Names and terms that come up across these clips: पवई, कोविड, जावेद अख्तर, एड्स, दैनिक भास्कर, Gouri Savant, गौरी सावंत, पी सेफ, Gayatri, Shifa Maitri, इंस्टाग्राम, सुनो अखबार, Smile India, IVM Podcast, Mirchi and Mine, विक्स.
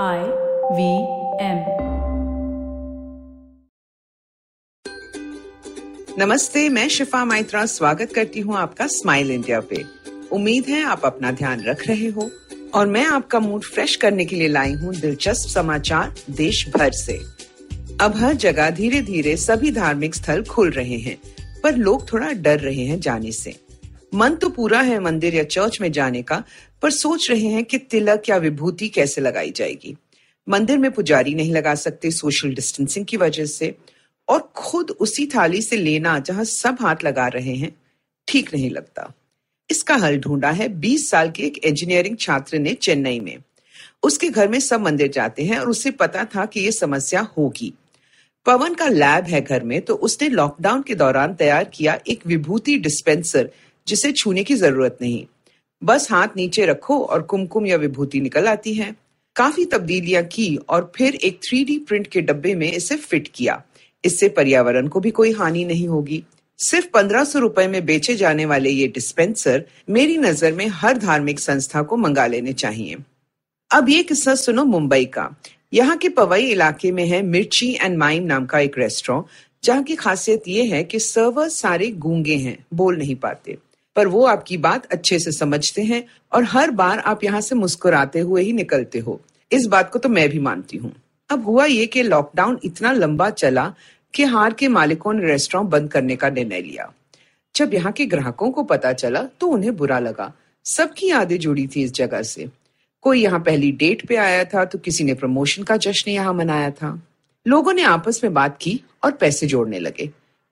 IVM। नमस्ते, मैं शिफा माइत्रा स्वागत करती हूँ आपका स्माइल इंडिया पे। उम्मीद है आप अपना ध्यान रख रहे हो और मैं आपका मूड फ्रेश करने के लिए लाई हूँ दिलचस्प समाचार देश भर से। अब हर जगह धीरे धीरे सभी धार्मिक स्थल खुल रहे हैं, पर लोग थोड़ा डर रहे हैं जाने से। मन तो पूरा है मंदिर या चर्च में जाने का, पर सोच रहे हैं कि तिलक या विभूति कैसे लगाई जाएगी। मंदिर में पुजारी नहीं लगा सकते सोशल डिस्टेंसिंग की वजह से, और खुद उसी थाली से लेना जहां सब हाथ लगा रहे हैं ठीक नहीं लगता। इसका हल ढूंढा है 20 साल के एक इंजीनियरिंग छात्र ने चेन्नई में। उसके घर में सब मंदिर जाते हैं और उसे पता था कि ये समस्या होगी। पवन का लैब है घर में, तो उसने लॉकडाउन के दौरान तैयार किया एक विभूति डिस्पेंसर जिसे छूने की जरूरत नहीं, बस हाथ नीचे रखो और कुमकुम या विभूति निकल आती है। काफी तब्दीलियां की और फिर एक 3D प्रिंट के डब्बे में इसे फिट किया। इससे पर्यावरण को भी कोई हानि नहीं होगी। सिर्फ 1500 रुपए में बेचे जाने वाले ये डिस्पेंसर मेरी नजर में हर धार्मिक संस्था को मंगा लेने चाहिए। अब ये किस्सा सुनो मुंबई का। यहाँ के पवई इलाके में है मिर्ची एंड माइन नाम का एक रेस्टोरेंट, जहाँ की खासियत ये है कि सर्वर सारे गूंगे हैं, बोल नहीं पाते, पर वो आपकी बात अच्छे से समझते हैं और हर बार आप यहाँ से मुस्कुराते हुए ही निकलते हो। इस बात को तो मैं भी मानती हूँ। अब हुआ ये कि लॉकडाउन इतना लंबा चला कि हार के मालिकों ने रेस्टोरेंट बंद करने का निर्णय लिया। जब यहाँ के ग्राहकों को पता चला तो उन्हें बुरा लगा। सबकी यादें जुड़ी थी इस जगह से। कोई यहाँ पहली डेट पे आया था तो किसी ने प्रमोशन का जश्न यहाँ मनाया था। लोगों ने आपस में बात की और पैसे जोड़ने लगे।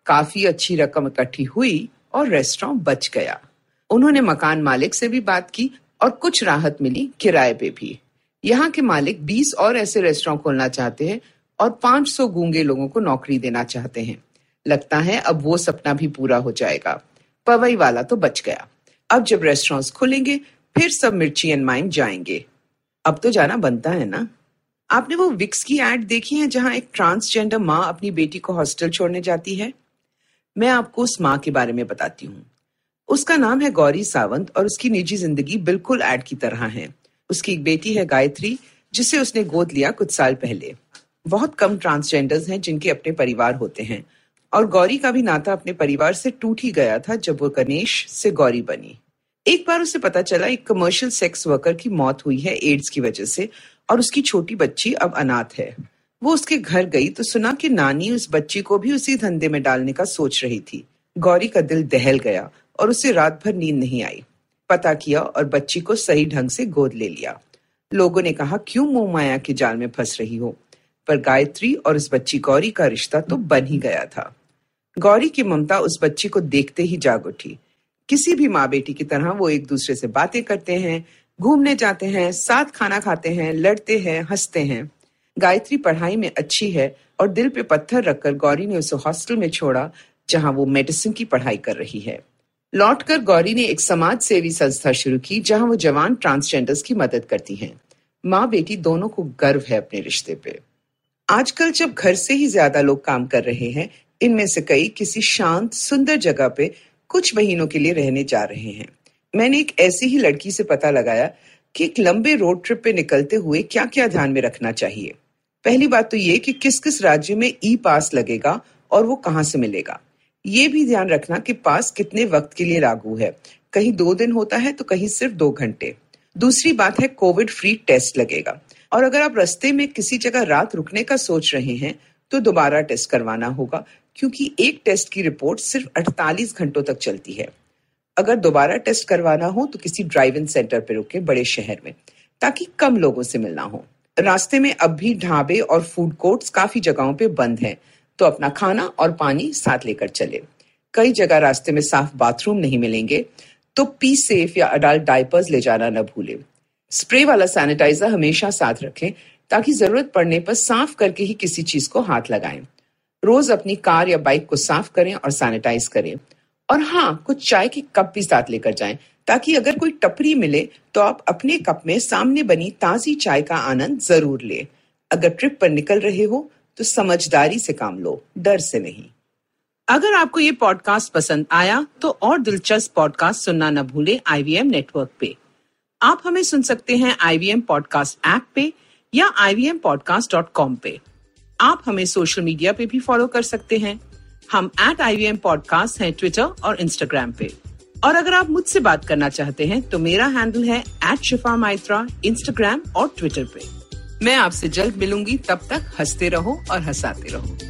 काफी अच्छी रकम इकट्ठी हुई और रेस्टोरेंट बच गया। उन्होंने मकान मालिक से भी बात की और कुछ राहत मिली किराए पे भी। यहाँ के मालिक 20 और ऐसे रेस्टोरेंट खोलना चाहते हैं और 500 गूंगे लोगों को नौकरी देना चाहते हैं। लगता है अब वो सपना भी पूरा हो जाएगा। पवई वाला तो बच गया। अब जब रेस्टोरेंट्स खुलेंगे फिर सब मिर्ची एंड माइन जाएंगे। अब तो जाना बनता है ना। आपने वो विक्स की एड देखी है जहाँ एक ट्रांसजेंडर माँ अपनी बेटी को हॉस्टल छोड़ने जाती है? मैं आपको उस माँ के बारे में बताती हूँ। उसका नाम है गौरी सावंत और उसकी निजी जिंदगी बिल्कुल ऐड की तरह है। उसकी एक बेटी है गायत्री, जिसे उसने गोद लिया कुछ साल पहले। बहुत कम ट्रांसजेंडर्स हैं जिनके अपने परिवार होते हैं, और गौरी का भी नाता अपने परिवार से टूट ही गया था जब वो गणेश से गौरी बनी। एक बार उसे पता चला एक कमर्शियल सेक्स वर्कर की मौत हुई है एड्स की वजह से और उसकी छोटी बच्ची अब अनाथ है। वो उसके घर गई तो सुना कि नानी उस बच्ची को भी उसी धंधे में डालने का सोच रही थी। गौरी का दिल दहल गया और उसे रात भर नींद नहीं आई। पता किया और बच्ची को सही ढंग से गोद ले लिया। लोगों ने कहा क्यों मोह माया के जाल में फंस रही हो, पर गायत्री और उस बच्ची गौरी का रिश्ता तो बन ही गया था। गौरी की ममता उस बच्ची को देखते ही जाग उठी। किसी भी माँ बेटी की तरह वो एक दूसरे से बातें करते हैं, घूमने जाते हैं, साथ खाना खाते हैं, लड़ते हैं, हंसते हैं। गायत्री पढ़ाई में अच्छी है और दिल पे पत्थर रखकर गौरी ने उसे हॉस्टल में छोड़ा जहां वो मेडिसिन की पढ़ाई कर रही है। लौटकर गौरी ने एक समाज सेवी संस्था शुरू की जहां वो जवान ट्रांसजेंडर्स की मदद करती हैं। माँ बेटी दोनों को गर्व है अपने रिश्ते पे। आजकल जब घर से ही ज्यादा लोग काम कर रहे हैं, इनमें से कई किसी शांत सुंदर जगह पे कुछ महीनों के लिए रहने जा रहे हैं। मैंने एक ऐसी ही लड़की से पता लगाया कि एक लंबे रोड ट्रिप पे निकलते हुए क्या क्या ध्यान में रखना चाहिए। पहली बात तो ये कि किस किस राज्य में ई पास लगेगा और वो कहाँ से मिलेगा। ये भी ध्यान रखना कि पास कितने वक्त के लिए लागू है, कहीं 2 दिन होता है तो कहीं सिर्फ 2 घंटे। दूसरी बात है कोविड फ्री टेस्ट लगेगा, और अगर आप रास्ते में किसी जगह रात रुकने का सोच रहे हैं तो दोबारा टेस्ट करवाना होगा, क्योंकि एक टेस्ट की रिपोर्ट सिर्फ 48 घंटों तक चलती है। अगर दोबारा टेस्ट करवाना हो तो किसी ड्राइव इन सेंटर पर रुके बड़े शहर में, ताकि कम लोगों से मिलना हो। रास्ते में अब भी ढाबे और फूड कोर्ट्स काफी जगहों पे बंद हैं, तो अपना खाना और पानी साथ लेकर चले। कई जगह रास्ते में साफ बाथरूम नहीं मिलेंगे, तो पी सेफ या अडल्ट डायपर्स ले जाना न भूलें। स्प्रे वाला सैनिटाइजर हमेशा साथ रखें, ताकि जरूरत पड़ने पर साफ करके ही किसी चीज को हाथ लगाएं। रोज अपनी कार या बाइक को साफ करें और सैनिटाइज करें। और हाँ, कुछ चाय के कप भी साथ लेकर जाएं, ताकि अगर कोई टपरी मिले तो आप अपने कप में सामने बनी ताजी चाय का आनंद जरूर लें। अगर ट्रिप पर निकल रहे हो तो समझदारी से काम लो, डर से नहीं। अगर आपको ये पॉडकास्ट पसंद आया तो और दिलचस्प पॉडकास्ट सुनना न भूलें IVM नेटवर्क पे। आप हमें सुन सकते हैं IVM पॉडकास्ट ऐप पे या ivmpodcast.com पे। आप हमें सोशल मीडिया पे भी फॉलो कर सकते हैं। हम @IVM Podcast हैं ट्विटर और इंस्टाग्राम पे। और अगर आप मुझसे बात करना चाहते हैं तो मेरा हैंडल है @शिफा माइत्रा इंस्टाग्राम और ट्विटर पे। मैं आपसे जल्द मिलूंगी, तब तक हंसते रहो और हंसाते रहो।